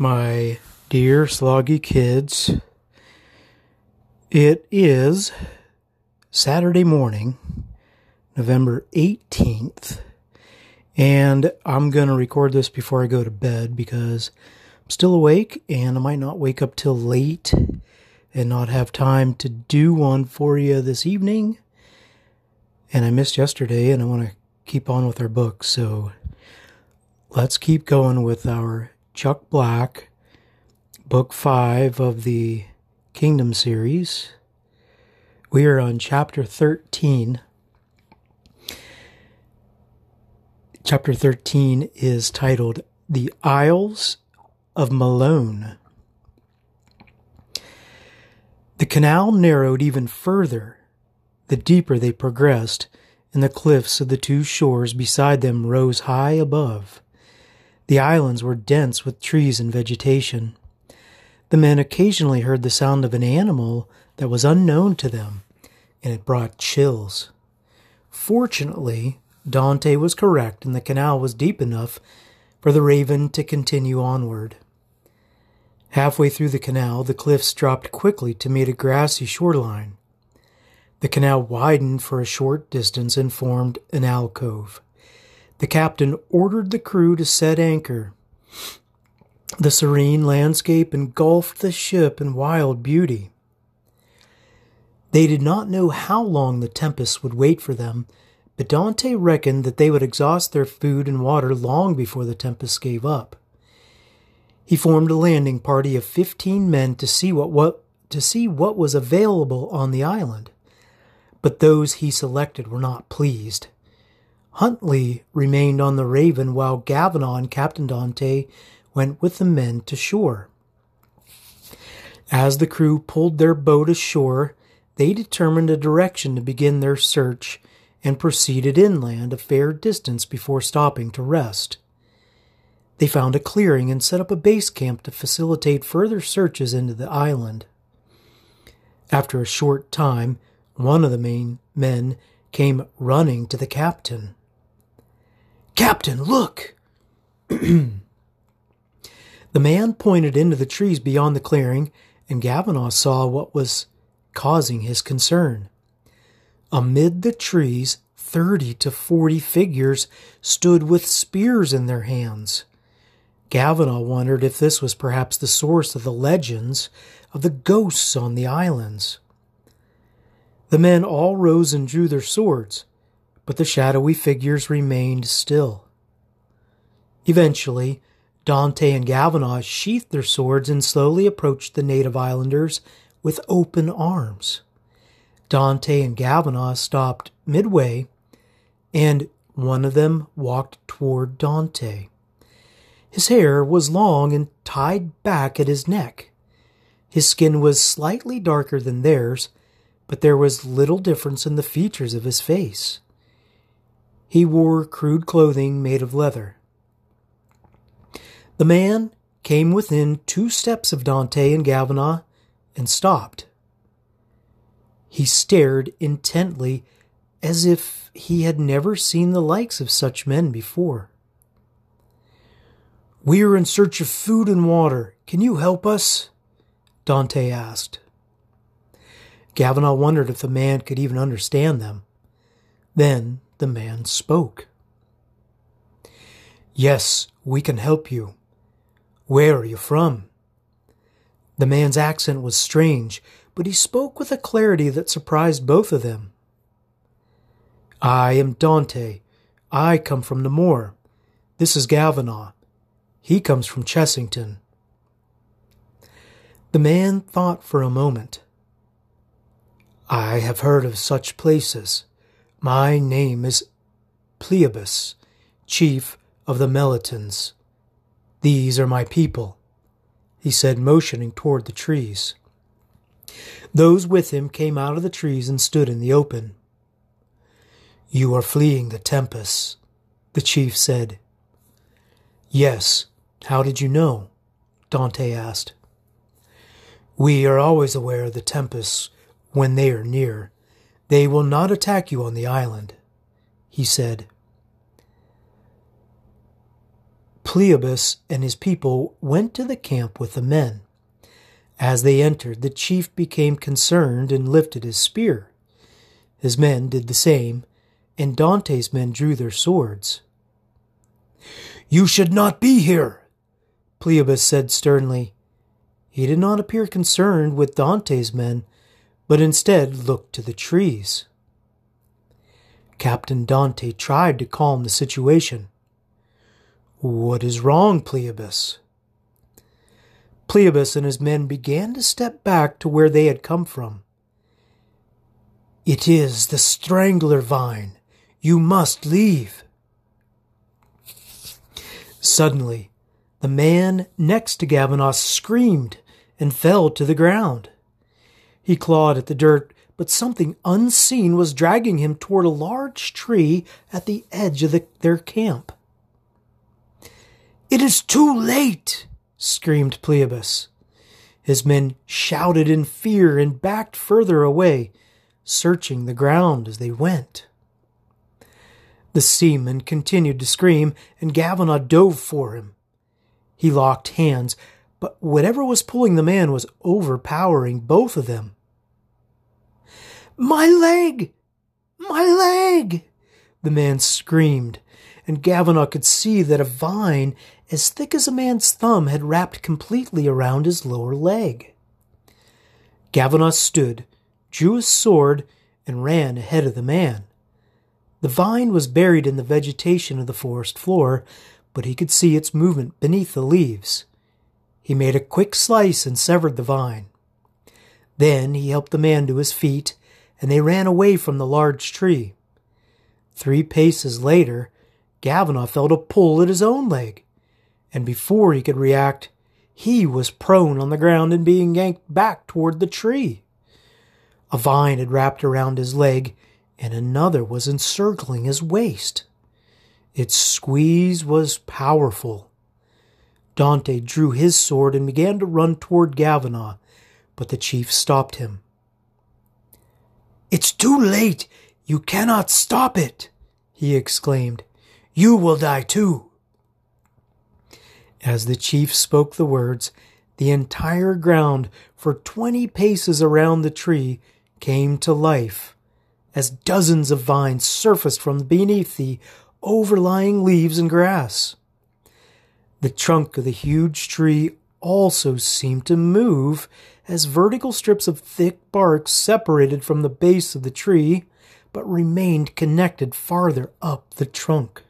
my dear sloggy kids. It is Saturday morning, November 18th, and I'm going to record this before I go to bed because I'm still awake and I might not wake up till late and not have time to do one for you this evening. And I missed yesterday and I want to keep on with our book, so let's keep going with our Chuck Black, Book 5 of the Kingdom series. We are on Chapter 13. Chapter 13 is titled, The Isles of Malone. The canal narrowed even further, the deeper they progressed, and the cliffs of the two shores beside them rose high above. The islands were dense with trees and vegetation. The men occasionally heard the sound of an animal that was unknown to them, and it brought chills. Fortunately, Dante was correct, and the canal was deep enough for the Raven to continue onward. Halfway through the canal, the cliffs dropped quickly to meet a grassy shoreline. The canal widened for a short distance and formed an alcove. The captain ordered the crew to set anchor. The serene landscape engulfed the ship in wild beauty. They did not know how long the tempest would wait for them, but Dante reckoned that they would exhaust their food and water long before the tempest gave up. He formed a landing party of 15 men to see what was available on the island, but those he selected were not pleased. Huntley remained on the Raven while Gavin and Captain Dante went with the men to shore. As the crew pulled their boat ashore, they determined a direction to begin their search and proceeded inland a fair distance before stopping to rest. They found a clearing and set up a base camp to facilitate further searches into the island. After a short time, one of the main men came running to the captain. "Captain, look!" The man pointed into the trees beyond the clearing, and Gavin saw what was causing his concern. Amid the trees, 30 to 40 figures stood with spears in their hands. Gavin wondered if this was perhaps the source of the legends of the ghosts on the islands. The men all rose and drew their swords, but the shadowy figures remained still. Eventually, Dante and Gavin sheathed their swords and slowly approached the native islanders with open arms. Dante and Gavin stopped midway, and one of them walked toward Dante. His hair was long and tied back at his neck. His skin was slightly darker than theirs, but there was little difference in the features of his face. He wore crude clothing made of leather. The man came within 2 steps of Dante and Gavin and stopped. He stared intently as if he had never seen the likes of such men before. "We are in search of food and water. Can you help us?" Dante asked. Gavin wondered if the man could even understand them. Then the man spoke. "Yes, we can help you. Where are you from?" The man's accent was strange, but he spoke with a clarity that surprised both of them. "I am Dante. I come from Namur. This is Gavin. He comes from Chessington." The man thought for a moment. "I have heard of such places. My name is Plebis, chief of the Melitons. These are my people," he said, motioning toward the trees. Those with him came out of the trees and stood in the open. "You are fleeing the tempest," the chief said. "Yes. How did you know?" Dante asked. "We are always aware of the tempests. When they are near, they will not attack you on the island," he said. Cleobus and his people went to the camp with the men. As they entered, the chief became concerned and lifted his spear. His men did the same, and Dante's men drew their swords. "You should not be here," Cleobus said sternly. He did not appear concerned with Dante's men, but instead looked to the trees. Captain Dante tried to calm the situation. "What is wrong, Cleobus?" Cleobus and his men began to step back to where they had come from. "It is the strangler vine. You must leave." Suddenly, the man next to Gavinoss screamed and fell to the ground. He clawed at the dirt, but something unseen was dragging him toward a large tree at the edge of their camp. "It is too late!" screamed Cleobus. His men shouted in fear and backed further away, searching the ground as they went. The seaman continued to scream, and Gavinoss dove for him. He locked hands, but whatever was pulling the man was overpowering both of them. "My leg! My leg!" the man screamed, and Gavinoss could see that a vine as thick as a man's thumb had wrapped completely around his lower leg. Gavinoss stood, drew his sword, and ran ahead of the man. The vine was buried in the vegetation of the forest floor, but he could see its movement beneath the leaves. He made a quick slice and severed the vine. Then he helped the man to his feet, and they ran away from the large tree. 3 paces later, Gavinoss felt a pull at his own leg, and before he could react, he was prone on the ground and being yanked back toward the tree. A vine had wrapped around his leg, and another was encircling his waist. Its squeeze was powerful. Dante drew his sword and began to run toward Gavinoss, but the chief stopped him. "It's too late! You cannot stop it!" he exclaimed. "You will die too!" As the chief spoke the words, the entire ground for 20 paces around the tree came to life, as dozens of vines surfaced from beneath the overlying leaves and grass. The trunk of the huge tree also seemed to move as vertical strips of thick bark separated from the base of the tree, but remained connected farther up the trunk.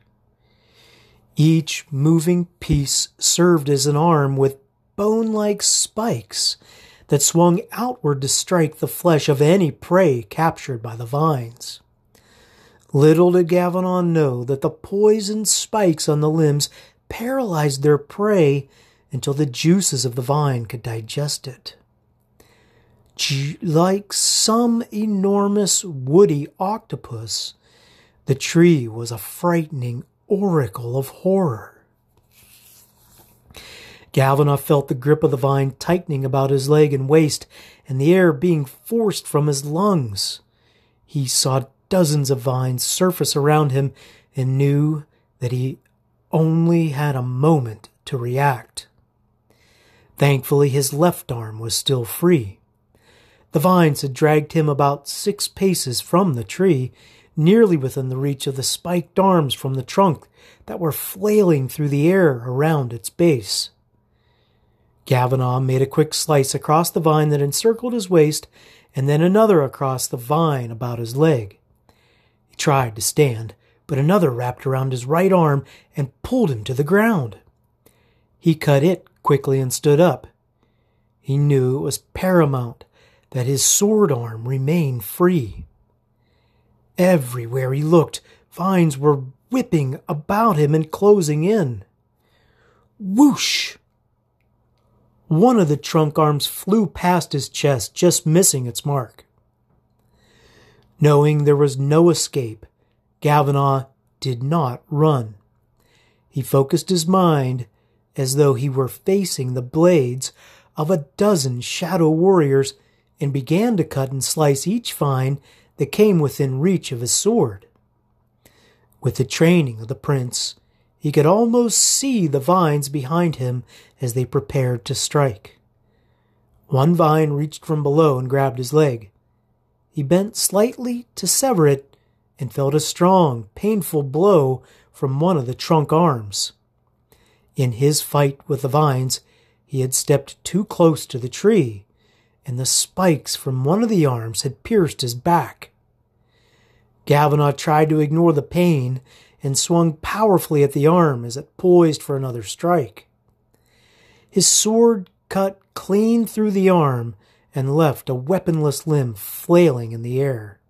Each moving piece served as an arm with bone-like spikes that swung outward to strike the flesh of any prey captured by the vines. Little did Gavinoss know that the poisoned spikes on the limbs paralyzed their prey until the juices of the vine could digest it. Like some enormous woody octopus, the tree was a frightening oracle of horror. Gavinoss felt the grip of the vine tightening about his leg and waist, and the air being forced from his lungs. He saw dozens of vines surface around him and knew that he only had a moment to react. Thankfully, his left arm was still free. The vines had dragged him about 6 paces from the tree, nearly within the reach of the spiked arms from the trunk that were flailing through the air around its base. Gavinoss made a quick slice across the vine that encircled his waist, and then another across the vine about his leg. He tried to stand, but another wrapped around his right arm and pulled him to the ground. He cut it quickly and stood up. He knew it was paramount that his sword arm remained free. Everywhere he looked, vines were whipping about him and closing in. Whoosh! One of the trunk arms flew past his chest, just missing its mark. Knowing there was no escape, Gavinoss did not run. He focused his mind as though he were facing the blades of a dozen shadow warriors and began to cut and slice each vine that came within reach of his sword. With the training of the prince, He could almost see the vines behind him as they prepared to strike. One vine reached from below and grabbed his leg. He bent slightly to sever it and felt a strong, painful blow from one of the trunk arms. In his fight with the vines, he had stepped too close to the tree, and the spikes from one of the arms had pierced his back. Galvanot tried to ignore the pain and swung powerfully at the arm as it poised for another strike. His sword cut clean through the arm and left a weaponless limb flailing in the air.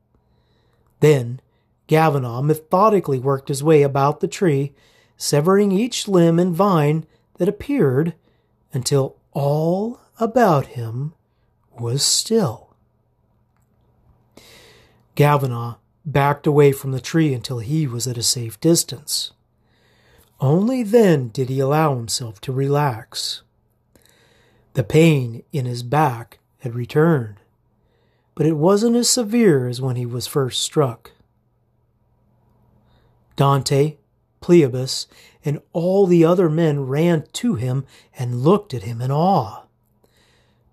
Then Galvanot methodically worked his way about the tree, severing each limb and vine that appeared until all about him was still. Galvanot backed away from the tree until he was at a safe distance. Only then did he allow himself to relax. The pain in his back had returned, but it wasn't as severe as when he was first struck. Dante, Pleiabus, and all the other men ran to him and looked at him in awe.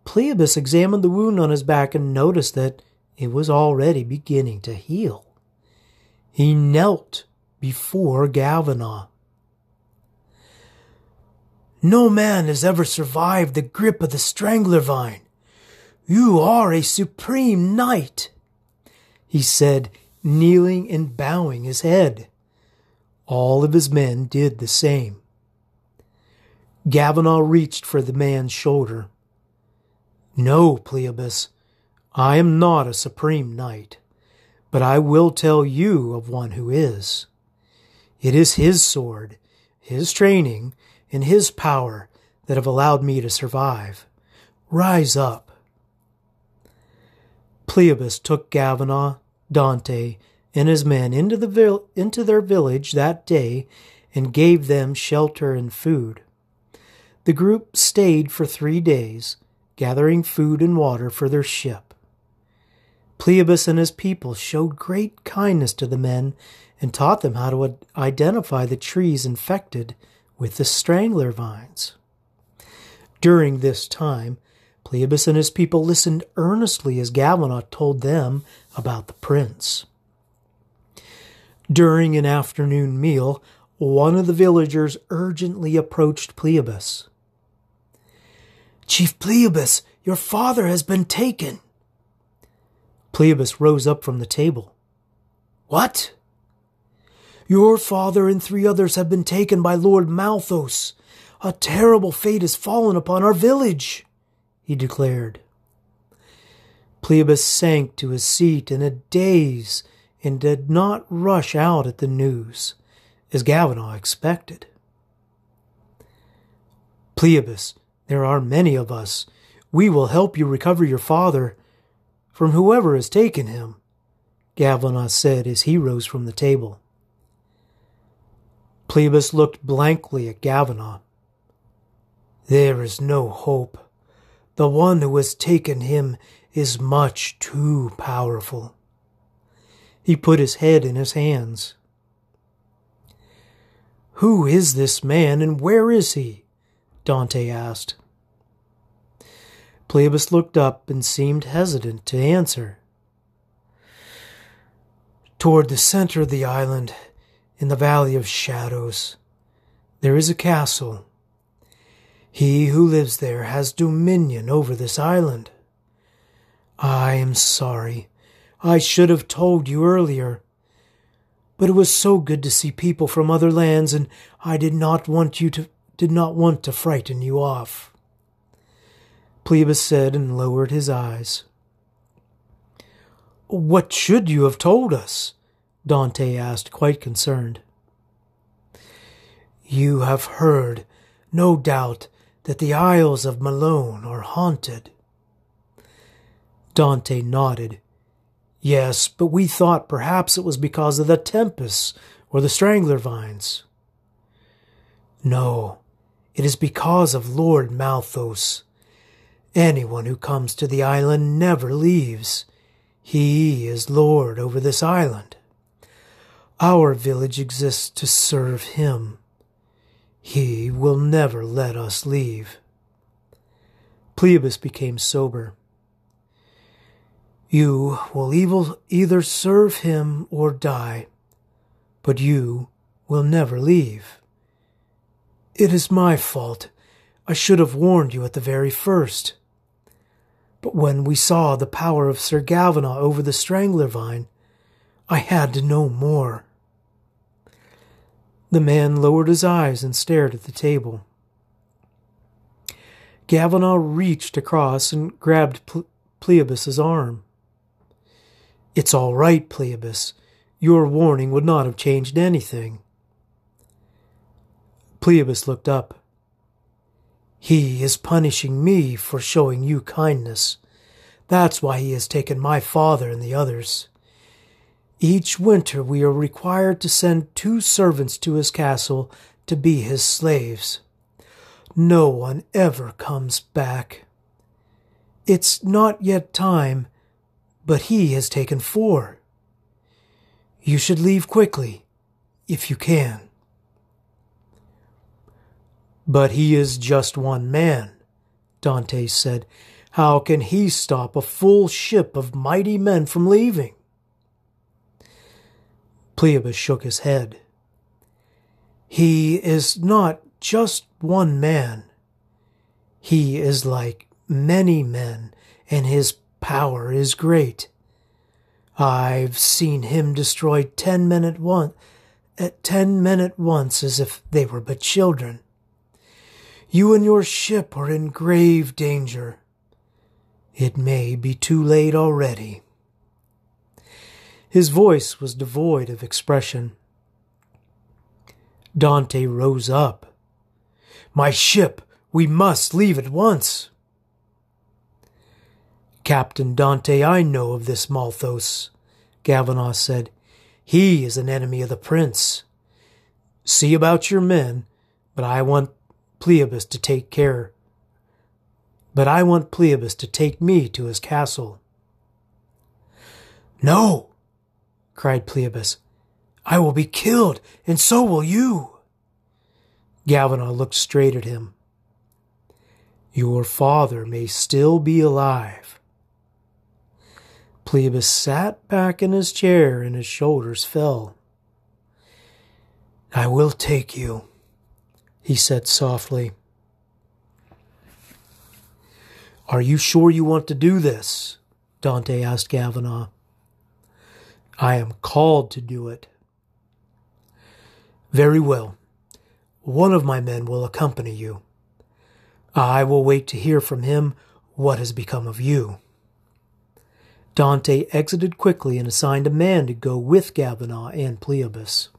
Pleiabus examined the wound on his back and noticed that it was already beginning to heal. He knelt before Galvanot. "No man has ever survived the grip of the strangler vine. You are a supreme knight," he said, kneeling and bowing his head. All of his men did the same. Galvanot reached for the man's shoulder. "No, Pleiabus, I am not a supreme knight, but I will tell you of one who is. It is his sword, his training, and his power that have allowed me to survive. Rise up." Pleiabus took Galvanot, Dante, and his men into their village that day and gave them shelter and food. The group stayed for 3 days, gathering food and water for their ship. Pleiabus and his people showed great kindness to the men and taught them how to identify the trees infected with the strangler vines. During this time, Pleiabus and his people listened earnestly as Galvanot told them about the prince. During an afternoon meal, one of the villagers urgently approached Pleiabus. "Chief Pleiabus, your father has been taken." Pleiabus rose up from the table. "What?" "Your father and 3 others have been taken by Lord Malthus. A terrible fate has fallen upon our village," he declared. Pleiabus sank to his seat in a daze and did not rush out at the news, as Galvanot expected. "Pleiabus, there are many of us. We will help you recover your father from whoever has taken him," Galvanot said as he rose from the table. Pleiabus looked blankly at Galvanot. "There is no hope. The one who has taken him is much too powerful." He put his head in his hands. "Who is this man and where is he?" Dante asked. Pleiabus looked up and seemed hesitant to answer. "Toward the center of the island, in the Valley of Shadows, there is a castle. He who lives there has dominion over this island. I am sorry. I should have told you earlier. But it was so good to see people from other lands, and I did not want to frighten you off," Pleiabus said and lowered his eyes. "What should you have told us?" Dante asked, quite concerned. "You have heard, no doubt, that the Isles of Malone are haunted." Dante nodded. "Yes, but we thought perhaps it was because of the tempests or the strangler vines." "No, it is because of Lord Malthus. Anyone who comes to the island never leaves. He is lord over this island. Our village exists to serve him. He will never let us leave." Pleibaus became sober. "You will either serve him or die, but you will never leave. It is my fault. I should have warned you at the very first. But when we saw the power of Sir Galvanal over the Strangler Vine, I had to know more." The man lowered his eyes and stared at the table. Galvanal reached across and grabbed Pleibaus's arm. "It's all right, Pleibaus. Your warning would not have changed anything." Pleibaus looked up. "He is punishing me for showing you kindness. That's why he has taken my father and the others. Each winter we are required to send 2 servants to his castle to be his slaves. No one ever comes back. It's not yet time, but he has taken 4. You should leave quickly, if you can." "But he is just one man," Dante said. "How can he stop a full ship of mighty men from leaving?" Pleibaus shook his head. "He is not just one man. He is like many men, and his power is great. I've seen him destroy 10 men at once as if they were but children. You and your ship are in grave danger. It may be too late already." His voice was devoid of expression. Dante rose up. "My ship! We must leave at once!" "Captain Dante, I know of this Malthus," Galvanal said. "He is an enemy of the prince. See about your men, but I want Pleibaus to take care. But I want Pleibaus to take me to his castle." "No!" cried Pleibaus. "I will be killed, and so will you." Galvanal looked straight at him. "Your father may still be alive." Pleibaus sat back in his chair and his shoulders fell. "I will take you," he said softly. "Are you sure you want to do this?" Dante asked Galvanal. "I am called to do it." "Very well. One of my men will accompany you. I will wait to hear from him what has become of you." Dante exited quickly and assigned a man to go with Galvanal and Pleibaus.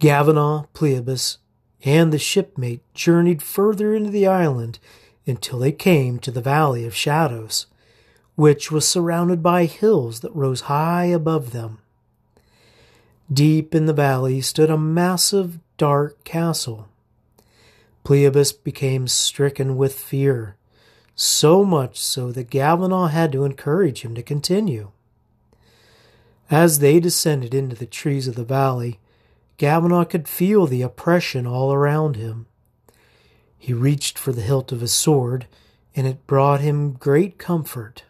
Galvanal, Pleibaus, and the shipmate journeyed further into the island until they came to the Valley of Shadows, which was surrounded by hills that rose high above them. Deep in the valley stood a massive, dark castle. Pleibaus became stricken with fear, so much so that Galvanal had to encourage him to continue. As they descended into the trees of the valley, Galvanal could feel the oppression all around him. He reached for the hilt of his sword, and it brought him great comfort.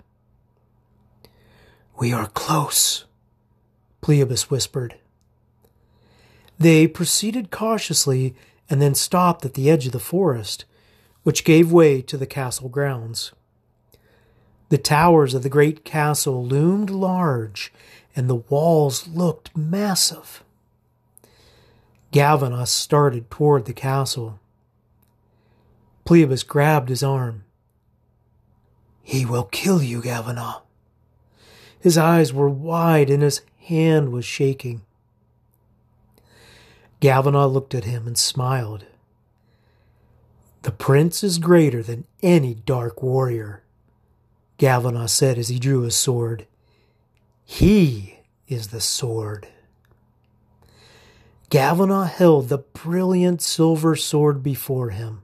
"We are close," Pleibaus whispered. They proceeded cautiously and then stopped at the edge of the forest, which gave way to the castle grounds. The towers of the great castle loomed large, and the walls looked massive. Galvanal started toward the castle. Pleibaus grabbed his arm. "He will kill you, Galvanal." His eyes were wide and his hand was shaking. Galvanal looked at him and smiled. "The prince is greater than any dark warrior," Galvanal said as he drew his sword. "He is the sword." Galvanal held the brilliant silver sword before him,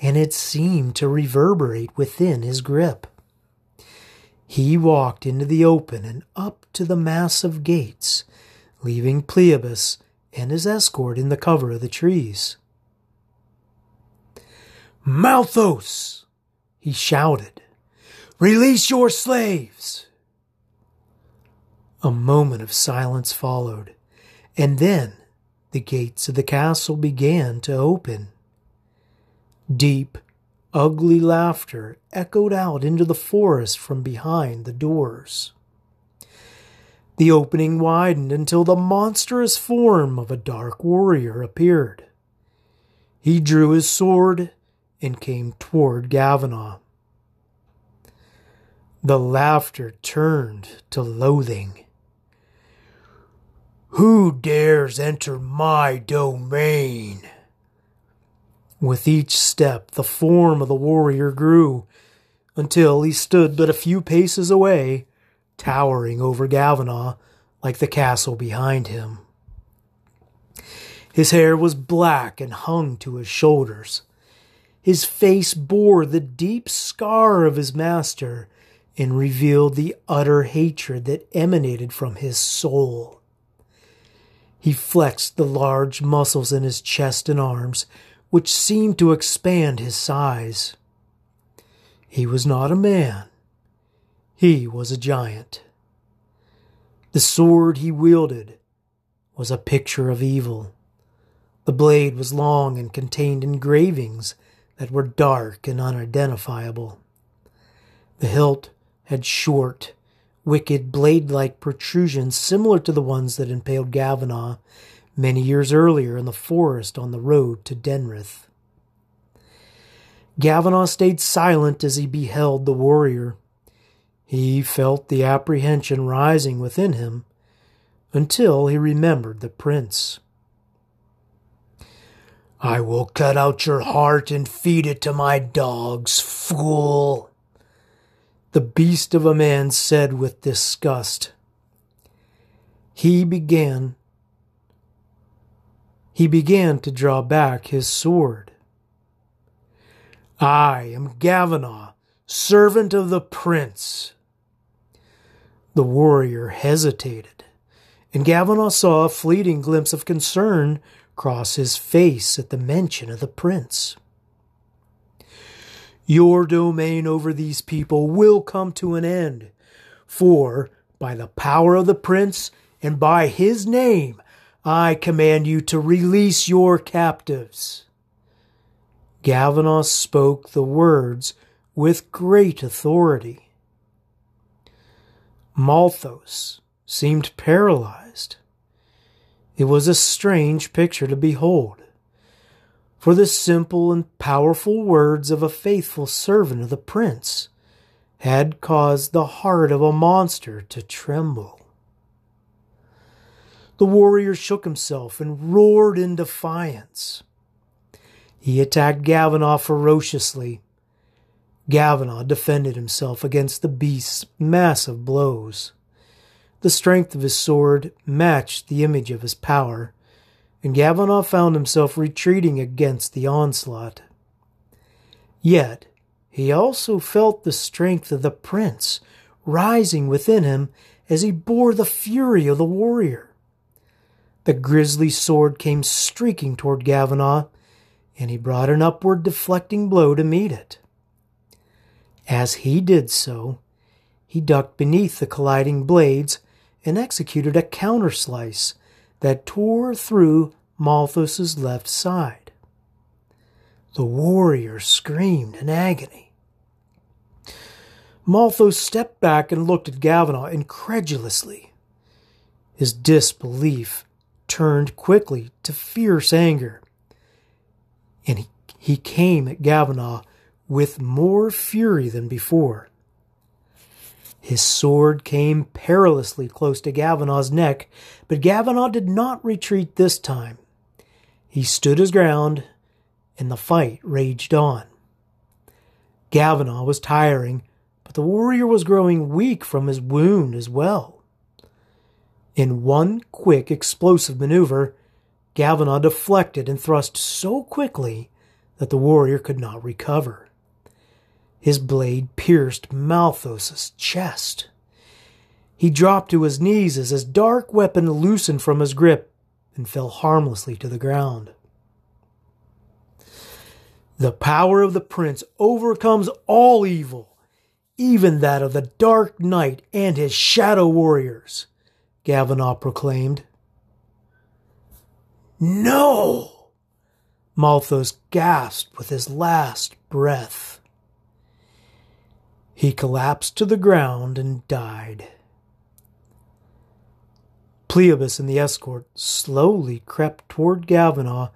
and it seemed to reverberate within his grip. He walked into the open and up to the massive gates, leaving Pleibaus and his escort in the cover of the trees. "Malthus!" he shouted. "Release your slaves!" A moment of silence followed, and then the gates of the castle began to open. Deep, ugly laughter echoed out into the forest from behind the doors. The opening widened until the monstrous form of a dark warrior appeared. He drew his sword and came toward Gavanagh. The laughter turned to loathing. "Who dares enter my domain?" With each step, the form of the warrior grew, until he stood but a few paces away, towering over Gavanagh like the castle behind him. His hair was black and hung to his shoulders. His face bore the deep scar of his master and revealed the utter hatred that emanated from his soul. He flexed the large muscles in his chest and arms, which seemed to expand his size. He was not a man. He was a giant. The sword he wielded was a picture of evil. The blade was long and contained engravings that were dark and unidentifiable. The hilt had short, wicked, blade-like protrusions similar to the ones that impaled Gavanagh many years earlier in the forest on the road to Denrith. Gavanagh stayed silent as he beheld the warrior. He felt the apprehension rising within him until he remembered the prince. "I will cut out your heart and feed it to my dogs, fool," the beast of a man said with disgust. He began to draw back his sword. "I am Gavanagh, servant of the prince." The warrior hesitated, and Gavanagh saw a fleeting glimpse of concern cross his face at the mention of the prince. "Your domain over these people will come to an end, for by the power of the prince and by his name, I command you to release your captives." Gavanagh spoke the words with great authority. Malthus seemed paralyzed. It was a strange picture to behold, for the simple and powerful words of a faithful servant of the prince had caused the heart of a monster to tremble. The warrior shook himself and roared in defiance. He attacked Gavanagh ferociously. Gavanagh defended himself against the beast's massive blows. The strength of his sword matched the image of his power, and Gavanagh found himself retreating against the onslaught. Yet he also felt the strength of the prince rising within him as he bore the fury of the warrior. The grisly sword came streaking toward Gavanagh, and he brought an upward deflecting blow to meet it. As he did so, he ducked beneath the colliding blades and executed a counterslice that tore through Malthus's left side. The warrior screamed in agony. Malthus stepped back and looked at Gavanagh incredulously. His disbelief turned quickly to fierce anger, and he came at Gavanagh with more fury than before. His sword came perilously close to Gavanagh's neck, but Gavanagh did not retreat this time. He stood his ground, and the fight raged on. Gavanagh was tiring, but the warrior was growing weak from his wound as well. In one quick, explosive maneuver, Gavanagh deflected and thrust so quickly that the warrior could not recover. His blade pierced Malthus's chest. He dropped to his knees as his dark weapon loosened from his grip and fell harmlessly to the ground. The power of the prince overcomes all evil, even that of the Dark Knight and his shadow warriors, Galvanov proclaimed. No! Malthus gasped with his last breath. He collapsed to the ground and died. Pleiobus and the escort slowly crept toward Galvanov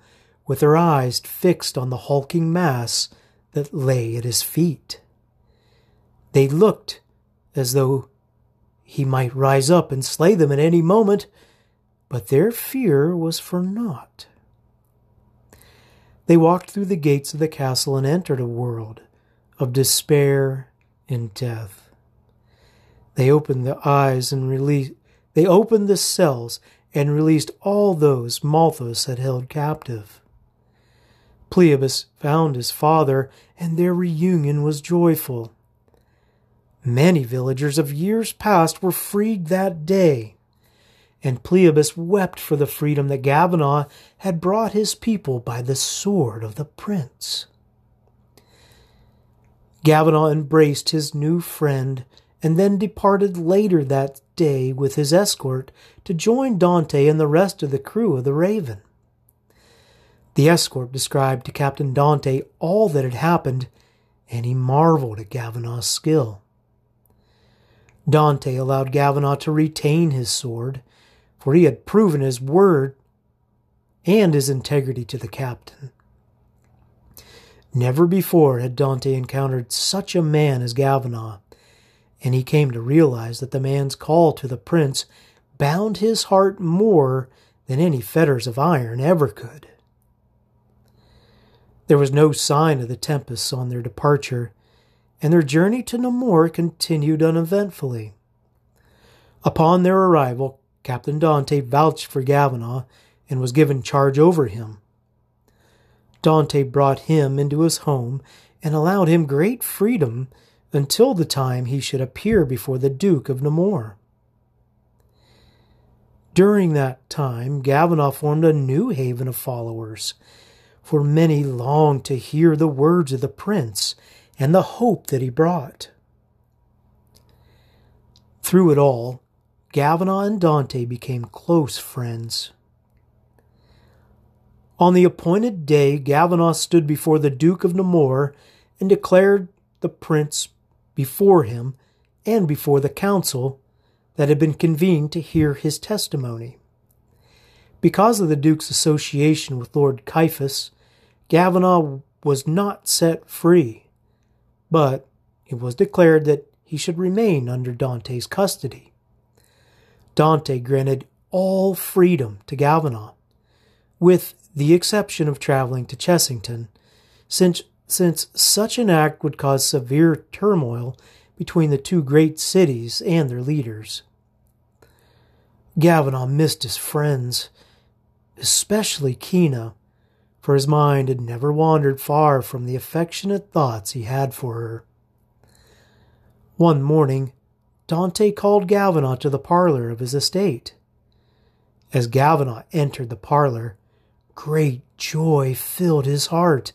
with their eyes fixed on the hulking mass that lay at his feet. They looked as though he might rise up and slay them at any moment, but their fear was for naught. They walked through the gates of the castle and entered a world of despair and death. They opened the eyes and released. They opened the cells and released all those Malthus had held captive. Pleiobus found his father, and their reunion was joyful. Many villagers of years past were freed that day, and Pleiobus wept for the freedom that Galvanov had brought his people by the sword of the prince. Galvanov embraced his new friend and then departed later that day with his escort to join Dante and the rest of the crew of the Raven. The escort described to Captain Dante all that had happened, and he marveled at Galvanov's skill. Dante allowed Galvanov to retain his sword, for he had proven his word and his integrity to the captain. Never before had Dante encountered such a man as Galvanov, and he came to realize that the man's call to the prince bound his heart more than any fetters of iron ever could. There was no sign of the tempests on their departure, and their journey to Namur continued uneventfully. Upon their arrival, Captain Dante vouched for Galvanov and was given charge over him. Dante brought him into his home and allowed him great freedom until the time he should appear before the Duke of Namur. During that time, Galvanov formed a new haven of followers, for many longed to hear the words of the prince and the hope that he brought. Through it all, Galvanov and Dante became close friends. On the appointed day, Galvanov stood before the Duke of Namur and declared the prince before him and before the council that had been convened to hear his testimony. Because of the Duke's association with Lord Caiaphas, Galvanov was not set free, but it was declared that he should remain under Dante's custody. Dante granted all freedom to Galvanov, with the exception of traveling to Chessington, since such an act would cause severe turmoil between the two great cities and their leaders. Galvanov missed his friends, especially Kina, for his mind had never wandered far from the affectionate thoughts he had for her. One morning, Dante called Galvanov to the parlor of his estate. As Galvanov entered the parlor, great joy filled his heart,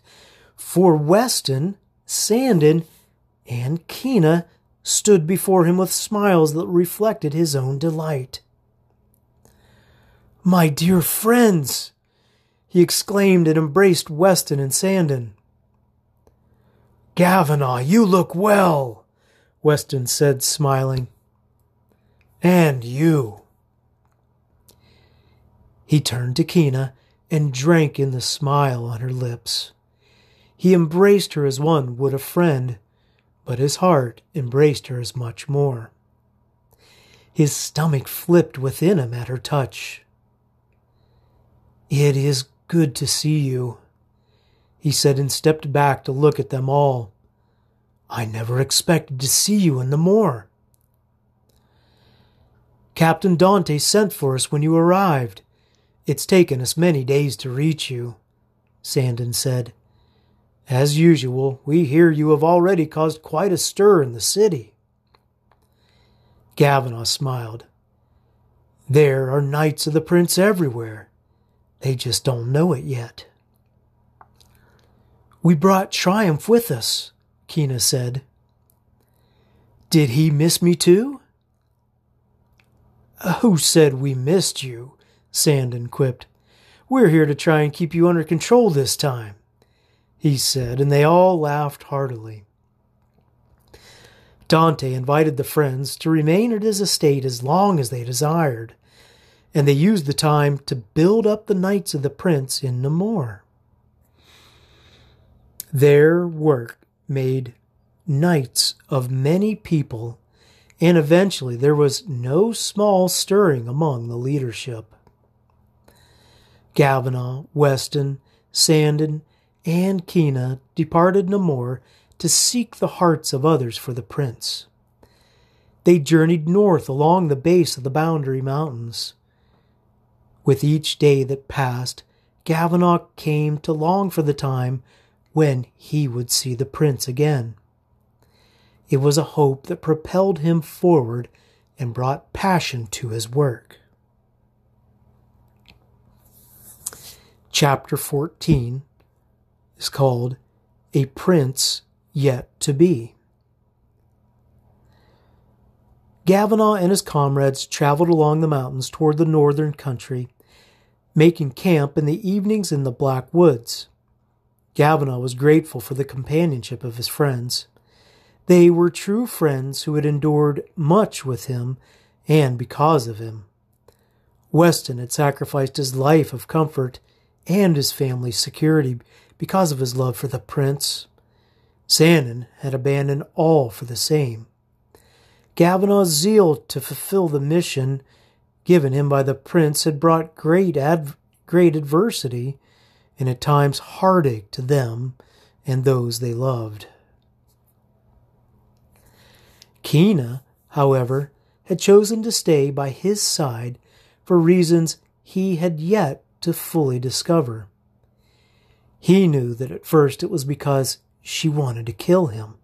for Weston, Sandon, and Kina stood before him with smiles that reflected his own delight. "My dear friends!" he exclaimed and embraced Weston and Sandon. "Galvanov, you look well," Weston said, smiling. "And you." He turned to Kina and drank in the smile on her lips. He embraced her as one would a friend, but his heart embraced her as much more. His stomach flipped within him at her touch. "It is good to see you," he said, and stepped back to look at them all. "I never expected to see you in the moor. Captain Dante sent for us when you arrived. It's taken us many days to reach you," Sandon said. "As usual, we hear you have already caused quite a stir in the city." Galvanov smiled. "There are knights of the prince everywhere. They just don't know it yet. We brought Triumph with us, Keena said. Did he miss me too? Who said we missed you? Sandon quipped. We're here to try and keep you under control this time, he said, and they all laughed heartily. Dante invited the friends to remain at his estate as long as they desired, and they used the time to build up the Knights of the Prince in Namur. Their work made knights of many people, and eventually there was no small stirring among the leadership. Galvin, Weston, Sandon, and Keena departed Namur to seek the hearts of others for the prince. They journeyed north along the base of the Boundary Mountains. With each day that passed, Galvin came to long for the time when he would see the prince again. It was a hope that propelled him forward and brought passion to his work. Chapter 14 is called A Prince Yet to Be. Galvin and his comrades traveled along the mountains toward the northern country, making camp in the evenings in the Black Woods. Galvin was grateful for the companionship of his friends. They were true friends who had endured much with him and because of him. Weston had sacrificed his life of comfort and his family's security because of his love for the prince. Sandon had abandoned all for the same. Galvin's zeal to fulfill the mission given him by the prince had brought great adversity and at times heartache to them and those they loved. Keena, however, had chosen to stay by his side for reasons he had yet to fully discover. He knew that at first it was because she wanted to kill him.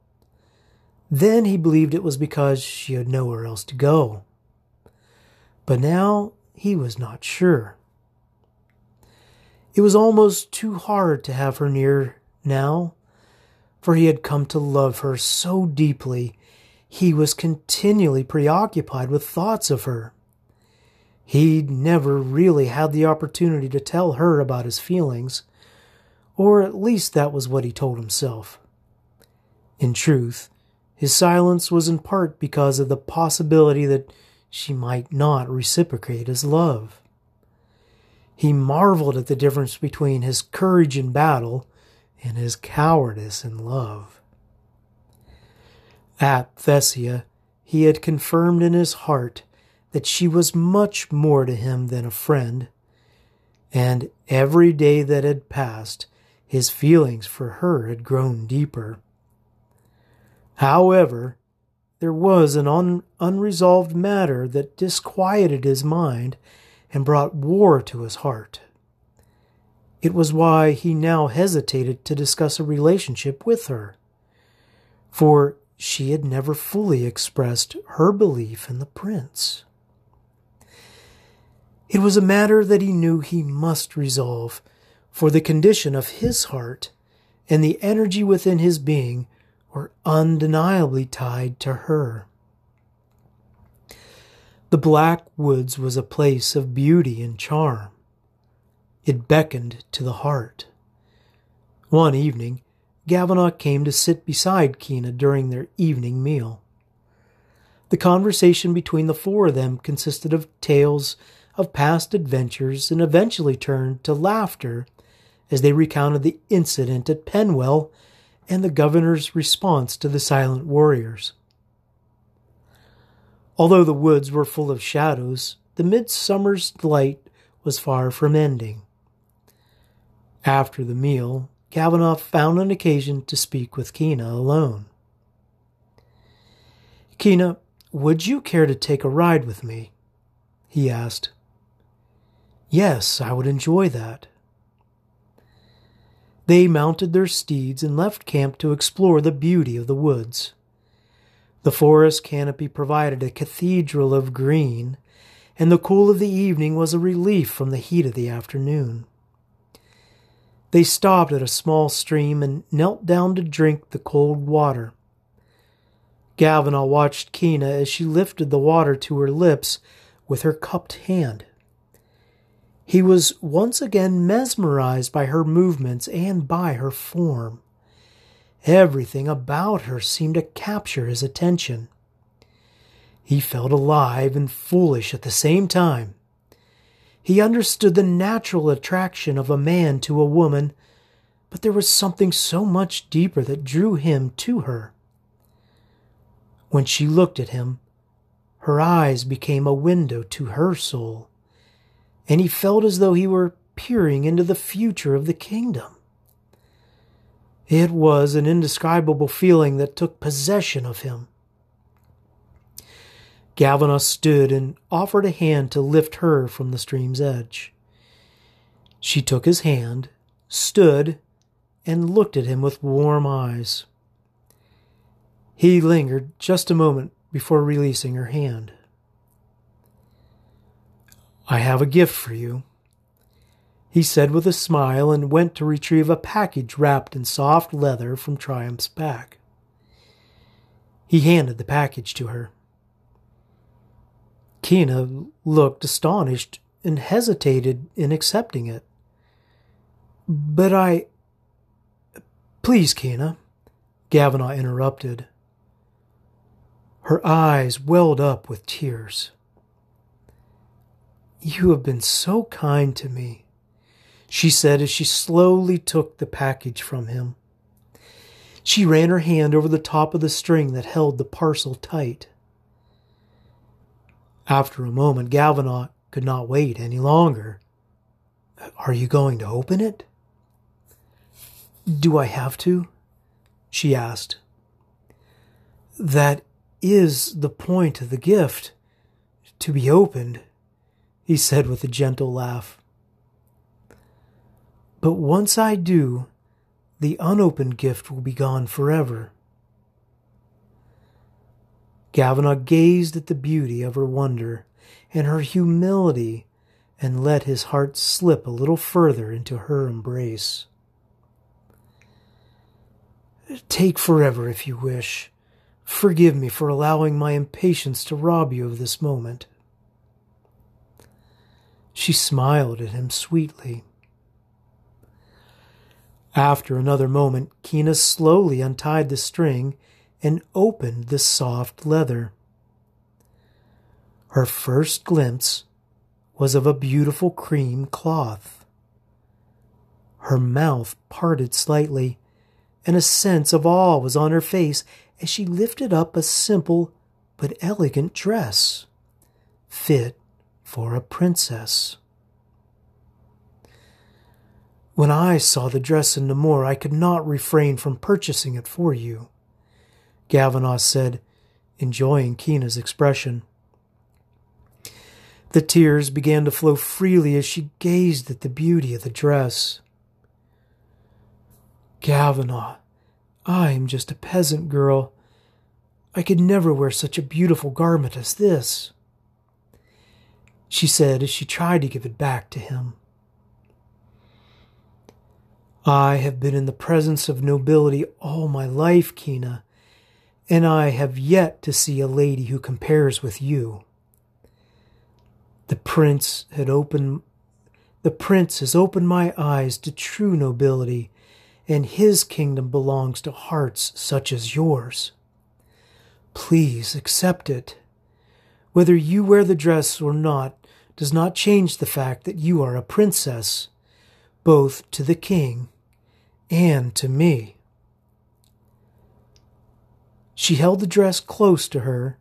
Then he believed it was because she had nowhere else to go. But now he was not sure. It was almost too hard to have her near now, for he had come to love her so deeply he was continually preoccupied with thoughts of her. He'd never really had the opportunity to tell her about his feelings, or at least that was what he told himself. In truth, his silence was in part because of the possibility that she might not reciprocate his love. He marveled at the difference between his courage in battle and his cowardice in love. At Thessia, he had confirmed in his heart that she was much more to him than a friend, and every day that had passed, his feelings for her had grown deeper. However, there was an unresolved matter that disquieted his mind and brought war to his heart. It was why he now hesitated to discuss a relationship with her, for she had never fully expressed her belief in the prince. It was a matter that he knew he must resolve, for the condition of his heart and the energy within his being were undeniably tied to her. The Black Woods was a place of beauty and charm. It beckoned to the heart. One evening, Galvin came to sit beside Keena during their evening meal. The conversation between the four of them consisted of tales of past adventures and eventually turned to laughter as they recounted the incident at Penwell and the governor's response to the silent warriors. Although the woods were full of shadows, the midsummer's light was far from ending. After the meal, Galvin found an occasion to speak with Keena alone. Keena, would you care to take a ride with me? He asked. Yes, I would enjoy that. They mounted their steeds and left camp to explore the beauty of the woods. The forest canopy provided a cathedral of green, and the cool of the evening was a relief from the heat of the afternoon. They stopped at a small stream and knelt down to drink the cold water. Galvanal watched Keena as she lifted the water to her lips with her cupped hand. He was once again mesmerized by her movements and by her form. Everything about her seemed to capture his attention. He felt alive and foolish at the same time. He understood the natural attraction of a man to a woman, but there was something so much deeper that drew him to her. When she looked at him, her eyes became a window to her soul, and he felt as though he were peering into the future of the kingdom. It was an indescribable feeling that took possession of him. Galvanus stood and offered a hand to lift her from the stream's edge. She took his hand, stood, and looked at him with warm eyes. He lingered just a moment before releasing her hand. "I have a gift for you," he said with a smile, and went to retrieve a package wrapped in soft leather from Triumph's back. He handed the package to her. Keena looked astonished and hesitated in accepting it. "But I—" "Please, Keena," Galvanal interrupted. Her eyes welled up with tears. "You have been so kind to me," she said as she slowly took the package from him. She ran her hand over the top of the string that held the parcel tight. After a moment, Galvanal could not wait any longer. "Are you going to open it?" "Do I have to?" she asked. "That is the point of the gift, to be opened," he said with a gentle laugh. "But once I do, the unopened gift will be gone forever." Galvanal gazed at the beauty of her wonder and her humility and let his heart slip a little further into her embrace. "Take forever if you wish. Forgive me for allowing my impatience to rob you of this moment." She smiled at him sweetly. After another moment, Keena slowly untied the string and opened the soft leather. Her first glimpse was of a beautiful cream cloth. Her mouth parted slightly, and a sense of awe was on her face as she lifted up a simple but elegant dress, fit for a princess. "When I saw the dress in Namur, I could not refrain from purchasing it for you," Galvanal said, enjoying Keena's expression. The tears began to flow freely as she gazed at the beauty of the dress. "Galvanal, I am just a peasant girl. I could never wear such a beautiful garment as this," she said as she tried to give it back to him. "I have been in the presence of nobility all my life, Keena, and I have yet to see a lady who compares with you. The prince has opened my eyes to true nobility, and his kingdom belongs to hearts such as yours. Please accept it. Whether you wear the dress or not does not change the fact that you are a princess, both to the king and to me." She held the dress close to her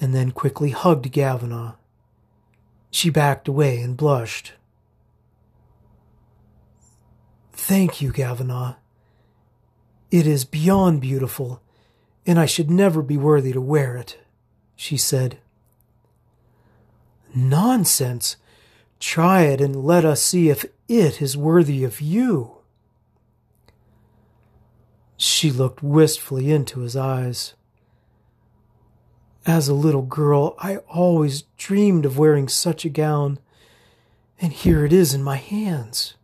and then quickly hugged Galvanal. She backed away and blushed. "Thank you, Galvanal. It is beyond beautiful, and I should never be worthy to wear it," she said. "Nonsense! Try it and let us see if it is worthy of you." She looked wistfully into his eyes. As a little girl, I always dreamed of wearing such a gown, and here it is in my hands.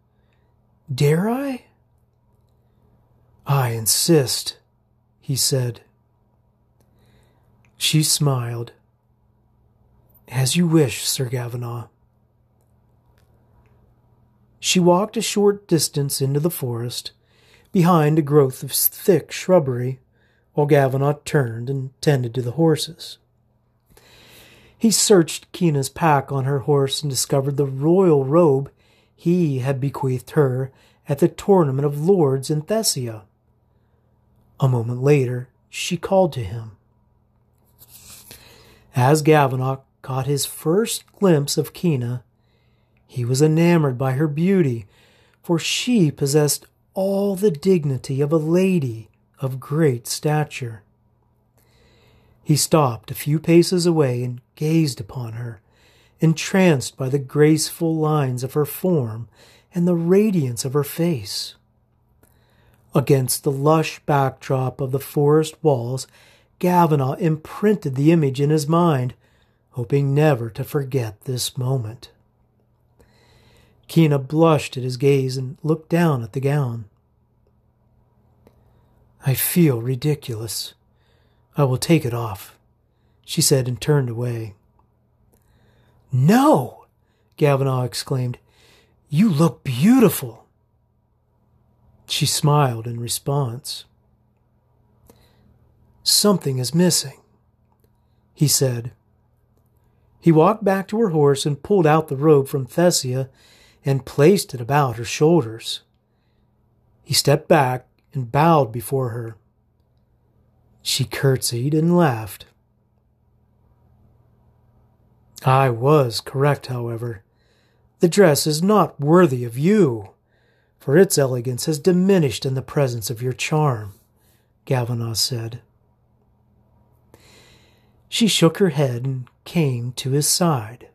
Dare I? I insist, he said. She smiled. As you wish, Sir Gavinois. She walked a short distance into the forest, behind a growth of thick shrubbery, while Gavinois turned and tended to the horses. He searched Keena's pack on her horse and discovered the royal robe he had bequeathed her at the tournament of lords in Thessia. A moment later, she called to him. As Gavinois caught his first glimpse of Keena, he was enamored by her beauty, for she possessed all the dignity of a lady of great stature. He stopped a few paces away and gazed upon her, entranced by the graceful lines of her form and the radiance of her face. Against the lush backdrop of the forest walls, Gavinois imprinted the image in his mind, hoping never to forget this moment. Keena blushed at his gaze and looked down at the gown. I feel ridiculous. I will take it off, she said and turned away. No, Gavinois exclaimed. You look beautiful. She smiled in response. Something is missing, he said. He walked back to her horse and pulled out the robe from Thessia and placed it about her shoulders. He stepped back and bowed before her. She curtsied and laughed. I was correct, however. The dress is not worthy of you, for its elegance has diminished in the presence of your charm, Gavinois said. She shook her head and came to his side.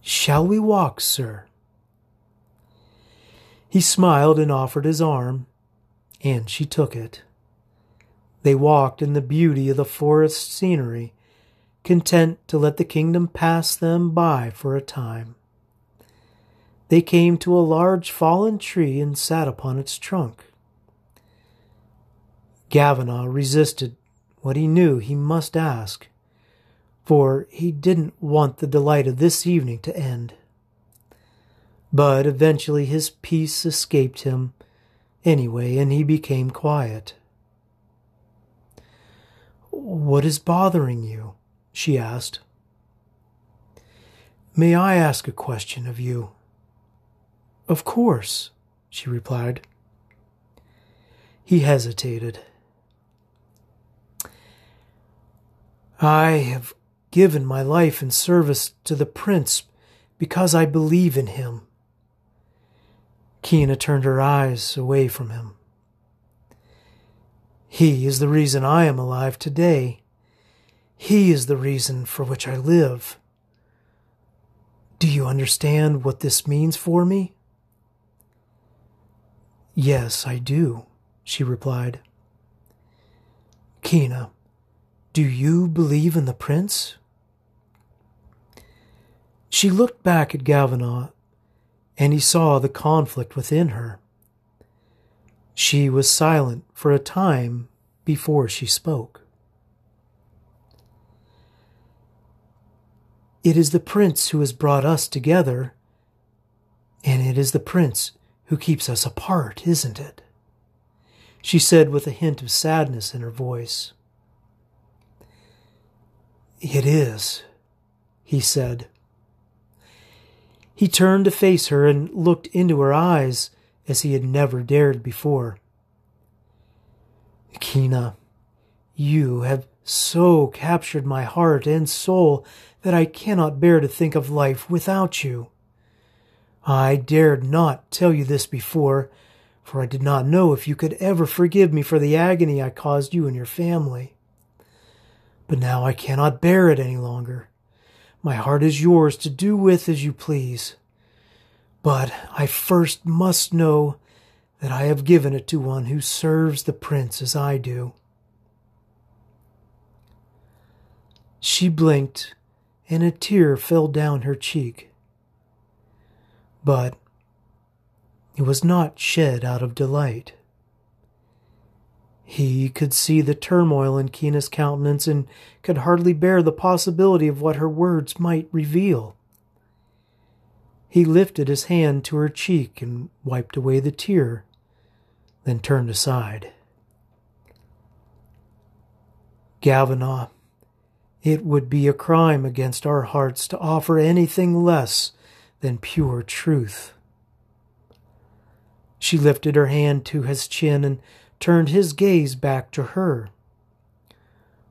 Shall we walk, sir? He smiled and offered his arm, and she took it. They walked in the beauty of the forest scenery, content to let the kingdom pass them by for a time. They came to a large fallen tree and sat upon its trunk. Gavinois resisted what he knew he must ask, for he didn't want the delight of this evening to end. But eventually his peace escaped him anyway, and he became quiet. What is bothering you? She asked. May I ask a question of you? Of course, she replied. He hesitated. I have given my life in service to the prince because I believe in him. Keena turned her eyes away from him. He is the reason I am alive today. He is the reason for which I live. Do you understand what this means for me? Yes, I do, she replied. Keena, do you believe in the prince? She looked back at Gavinois, and he saw the conflict within her. She was silent for a time before she spoke. It is the prince who has brought us together, and it is the prince who keeps us apart, isn't it? She said with a hint of sadness in her voice. It is, he said. He turned to face her and looked into her eyes as he had never dared before. Keena, you have so captured my heart and soul that I cannot bear to think of life without you. I dared not tell you this before, for I did not know if you could ever forgive me for the agony I caused you and your family. But now I cannot bear it any longer. My heart is yours to do with as you please. But I first must know that I have given it to one who serves the prince as I do. She blinked, and a tear fell down her cheek. But it was not shed out of delight. He could see the turmoil in Keena's countenance and could hardly bear the possibility of what her words might reveal. He lifted his hand to her cheek and wiped away the tear, then turned aside. Galvanov, it would be a crime against our hearts to offer anything less than pure truth. She lifted her hand to his chin and turned his gaze back to her.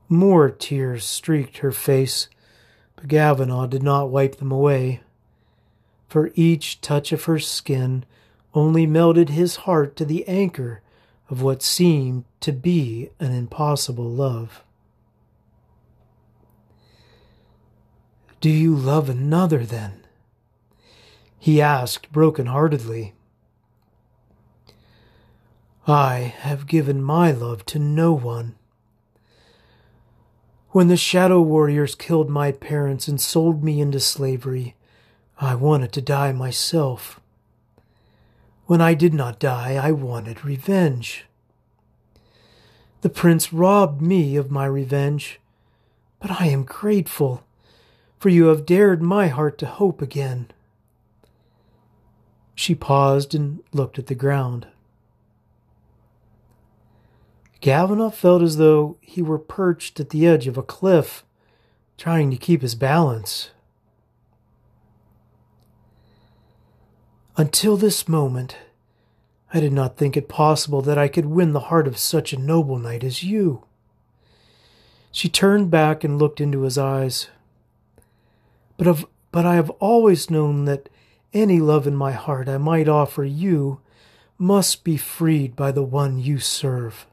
More tears streaked her face, but Galvanov did not wipe them away, for each touch of her skin only melted his heart to the anchor of what seemed to be an impossible love. "Do you love another, then?" he asked broken-heartedly. "I have given my love to no one. When the Shadow Warriors killed my parents and sold me into slavery, I wanted to die myself. When I did not die, I wanted revenge. The prince robbed me of my revenge, but I am grateful, for you have dared my heart to hope again." She paused and looked at the ground. Galvanov felt as though he were perched at the edge of a cliff, trying to keep his balance. "Until this moment, I did not think it possible that I could win the heart of such a noble knight as you." She turned back and looked into his eyes. "But I have always known that any love in my heart I might offer you must be freed by the one you serve.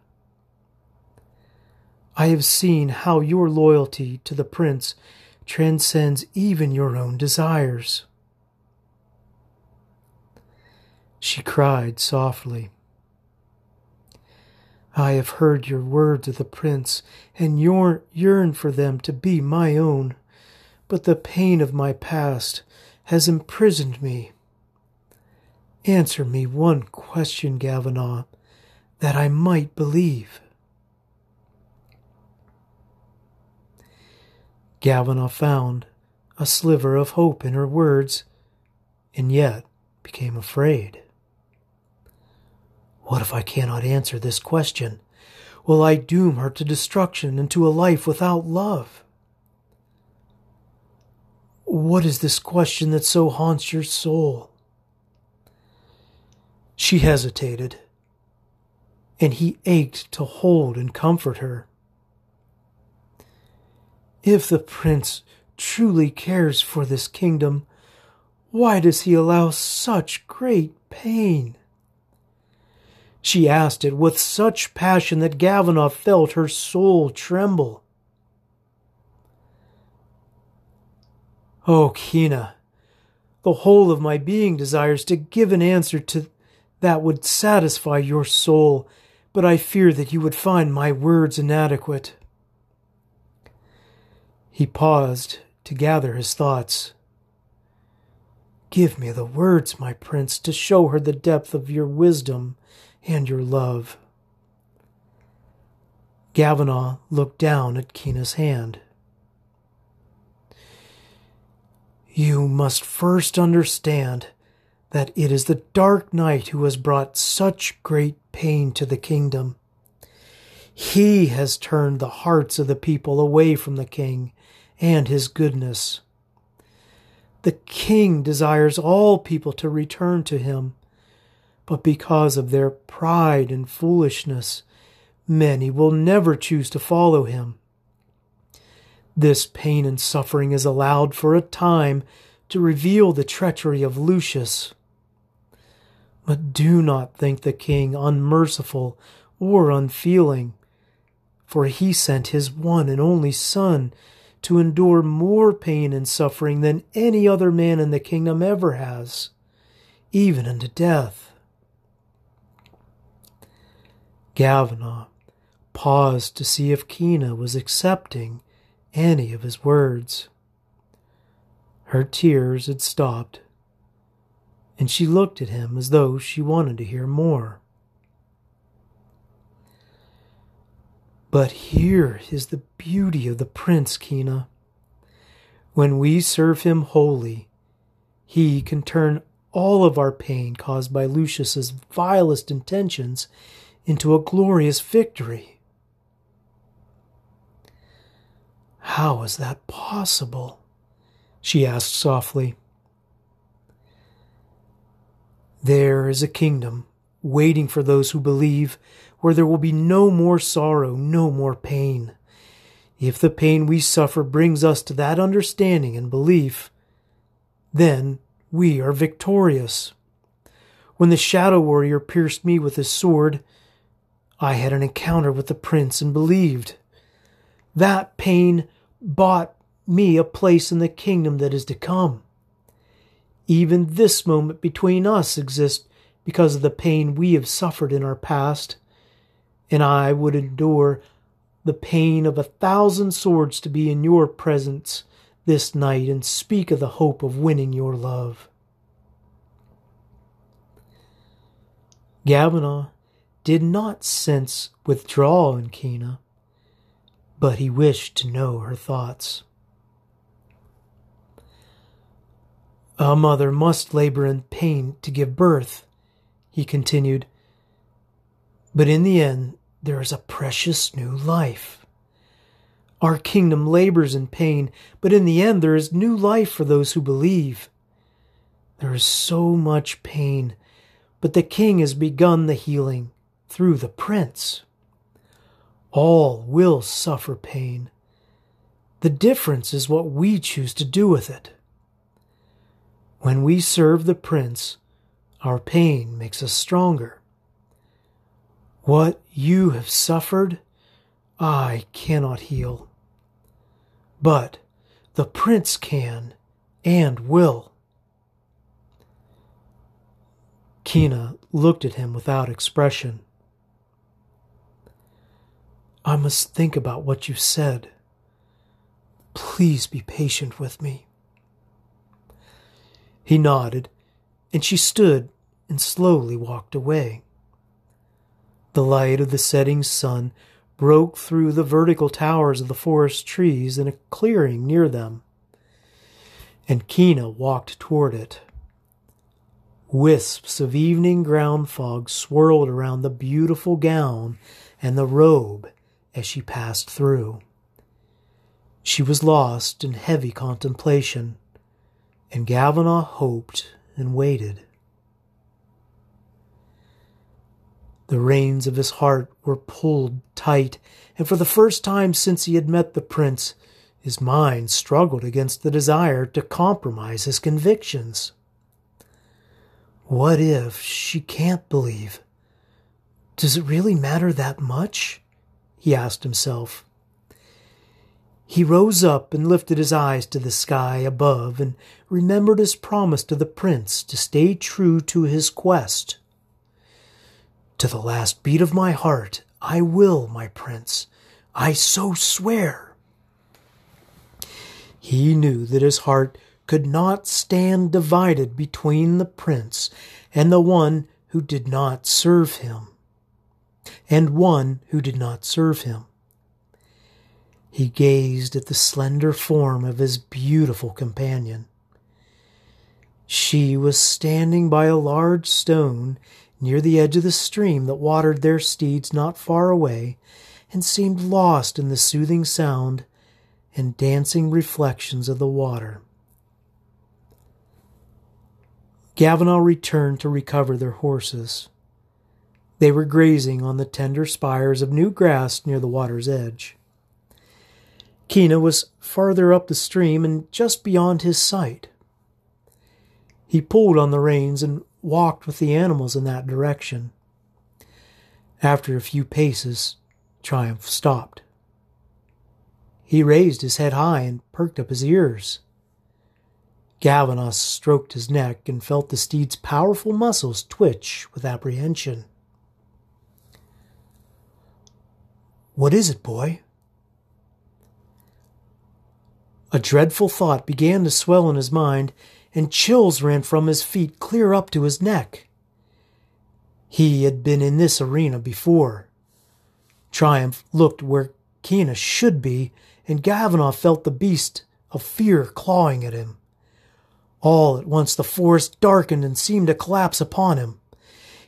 I have seen how your loyalty to the prince transcends even your own desires." She cried softly. "I have heard your words of the prince and yearned for them to be my own, but the pain of my past has imprisoned me. Answer me one question, Galvanov, that I might believe." Galvanov found a sliver of hope in her words, and yet became afraid. What if I cannot answer this question? Will I doom her to destruction and to a life without love? What is this question that so haunts your soul? She hesitated, and he ached to hold and comfort her. If the prince truly cares for this kingdom, why does he allow such great pain? She asked it with such passion that Galvanov felt her soul tremble. Oh, Keena, the whole of my being desires to give an answer to that would satisfy your soul, but I fear that you would find my words inadequate. He paused to gather his thoughts. Give me the words, my prince, to show her the depth of your wisdom and your love. Galvanov looked down at Keena's hand. You must first understand that it is the Dark Knight who has brought such great pain to the kingdom. He has turned the hearts of the people away from the king and his goodness. The king desires all people to return to him, but because of their pride and foolishness, many will never choose to follow him. This pain and suffering is allowed for a time to reveal the treachery of Lucius. But do not think the king unmerciful or unfeeling, for he sent his one and only son to endure more pain and suffering than any other man in the kingdom ever has, even unto death. Galvanov paused to see if Keena was accepting any of his words. Her tears had stopped, and she looked at him as though she wanted to hear more. But here is the beauty of the prince, Kina. When we serve him wholly, he can turn all of our pain caused by Lucius's vilest intentions into a glorious victory. How is that possible? She asked softly. There is a kingdom waiting for those who believe, where there will be no more sorrow, no more pain. If the pain we suffer brings us to that understanding and belief, then we are victorious. When the shadow warrior pierced me with his sword, I had an encounter with the prince and believed. That pain bought me a place in the kingdom that is to come. Even this moment between us exists because of the pain we have suffered in our past, and I would endure the pain of 1,000 swords to be in your presence this night and speak of the hope of winning your love. Gavinagh did not sense withdrawal in Kina, but he wished to know her thoughts. A mother must labor in pain to give birth, he continued, but in the end there is a precious new life. Our kingdom labors in pain, but in the end there is new life for those who believe. There is so much pain, but the king has begun the healing through the prince. All will suffer pain. The difference is what we choose to do with it. When we serve the prince, our pain makes us stronger. What you have suffered, I cannot heal. But the prince can and will. Kina looked at him without expression. I must think about what you said. Please be patient with me. He nodded, and she stood and slowly walked away. The light of the setting sun broke through the vertical towers of the forest trees in a clearing near them, and Kina walked toward it. Wisps of evening ground fog swirled around the beautiful gown and the robe as she passed through. She was lost in heavy contemplation, and Gavinagh hoped and waited. The reins of his heart were pulled tight, and for the first time since he had met the prince, his mind struggled against the desire to compromise his convictions. What if she can't believe? Does it really matter that much? He asked himself. He rose up and lifted his eyes to the sky above and remembered his promise to the prince to stay true to his quest. To the last beat of my heart, I will, my prince. I so swear. He knew that his heart could not stand divided between the prince and the one who did not serve him, He gazed at the slender form of his beautiful companion. She was standing by a large stone near the edge of the stream that watered their steeds not far away, and seemed lost in the soothing sound and dancing reflections of the water. Gavinagh returned to recover their horses. They were grazing on the tender spires of new grass near the water's edge. Kina was farther up the stream and just beyond his sight. He pulled on the reins and walked with the animals in that direction. After a few paces, Triumph stopped. He raised his head high and perked up his ears. Gavinagh stroked his neck and felt the steed's powerful muscles twitch with apprehension. What is it, boy? A dreadful thought began to swell in his mind, and chills ran from his feet clear up to his neck. He had been in this arena before. Triumph looked where Kena should be, and Gavanagh felt the beast of fear clawing at him. All at once the forest darkened and seemed to collapse upon him.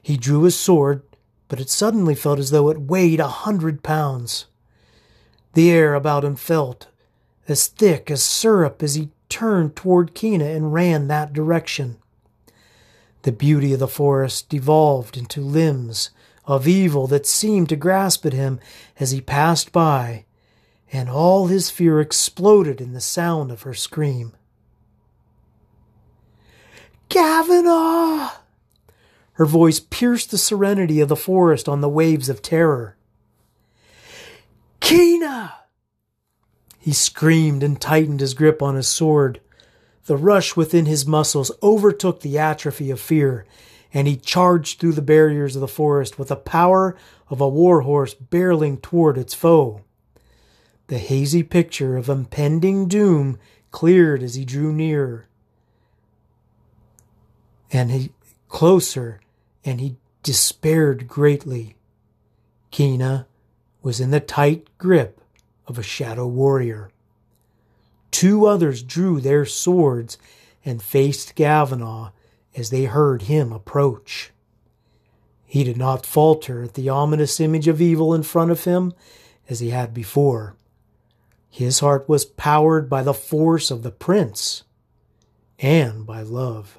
He drew his sword, but it suddenly felt as though it weighed 100 pounds. The air about him felt as thick as syrup as he turned toward Kena and ran that direction. The beauty of the forest devolved into limbs of evil that seemed to grasp at him as he passed by, and all his fear exploded in the sound of her scream. Gavanagh! Her voice pierced the serenity of the forest on the waves of terror. Kena! He screamed and tightened his grip on his sword. The rush within his muscles overtook the atrophy of fear, and he charged through the barriers of the forest with the power of a warhorse barreling toward its foe. The hazy picture of impending doom cleared as he drew nearer. And he closer, and he despaired greatly. Kena was in the tight grip of a shadow warrior. Two others drew their swords and faced Gavanagh as they heard him approach. He did not falter at the ominous image of evil in front of him as he had before. His heart was powered by the force of the prince and by love.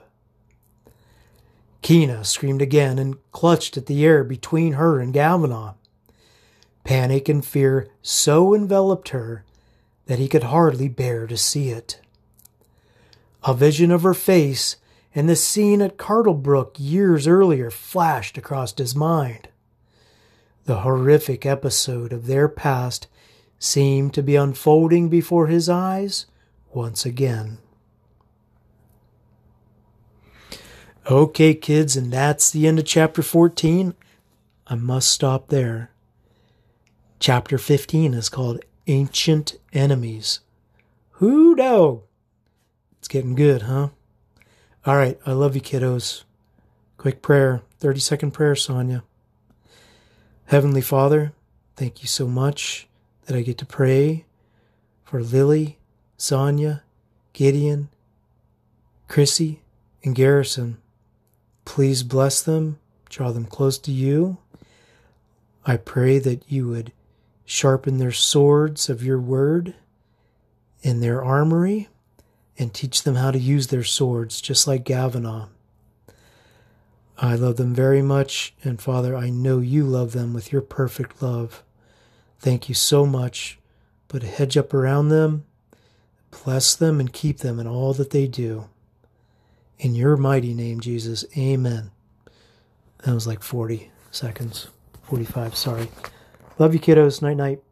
Kena screamed again and clutched at the air between her and Gavanagh. Panic and fear so enveloped her that he could hardly bear to see it. A vision of her face and the scene at Cartlebrook years earlier flashed across his mind. The horrific episode of their past seemed to be unfolding before his eyes once again. Okay, kids, and that's the end of Chapter 14. I must stop there. Chapter 15 is called Ancient Enemies. Who dog? It's getting good, huh? All right, I love you, kiddos. Quick prayer, 30-second prayer, Sonia. Heavenly Father, thank you so much that I get to pray for Lily, Sonia, Gideon, Chrissy, and Garrison. Please bless them, draw them close to you. I pray that you would sharpen their swords of your word in their armory and teach them how to use their swords, just like Gavanagh. I love them very much, and Father, I know you love them with your perfect love. Thank you so much. Put a hedge up around them, bless them, and keep them in all that they do. In your mighty name, Jesus, amen. That was like 45 seconds. Love you, kiddos. Night-night.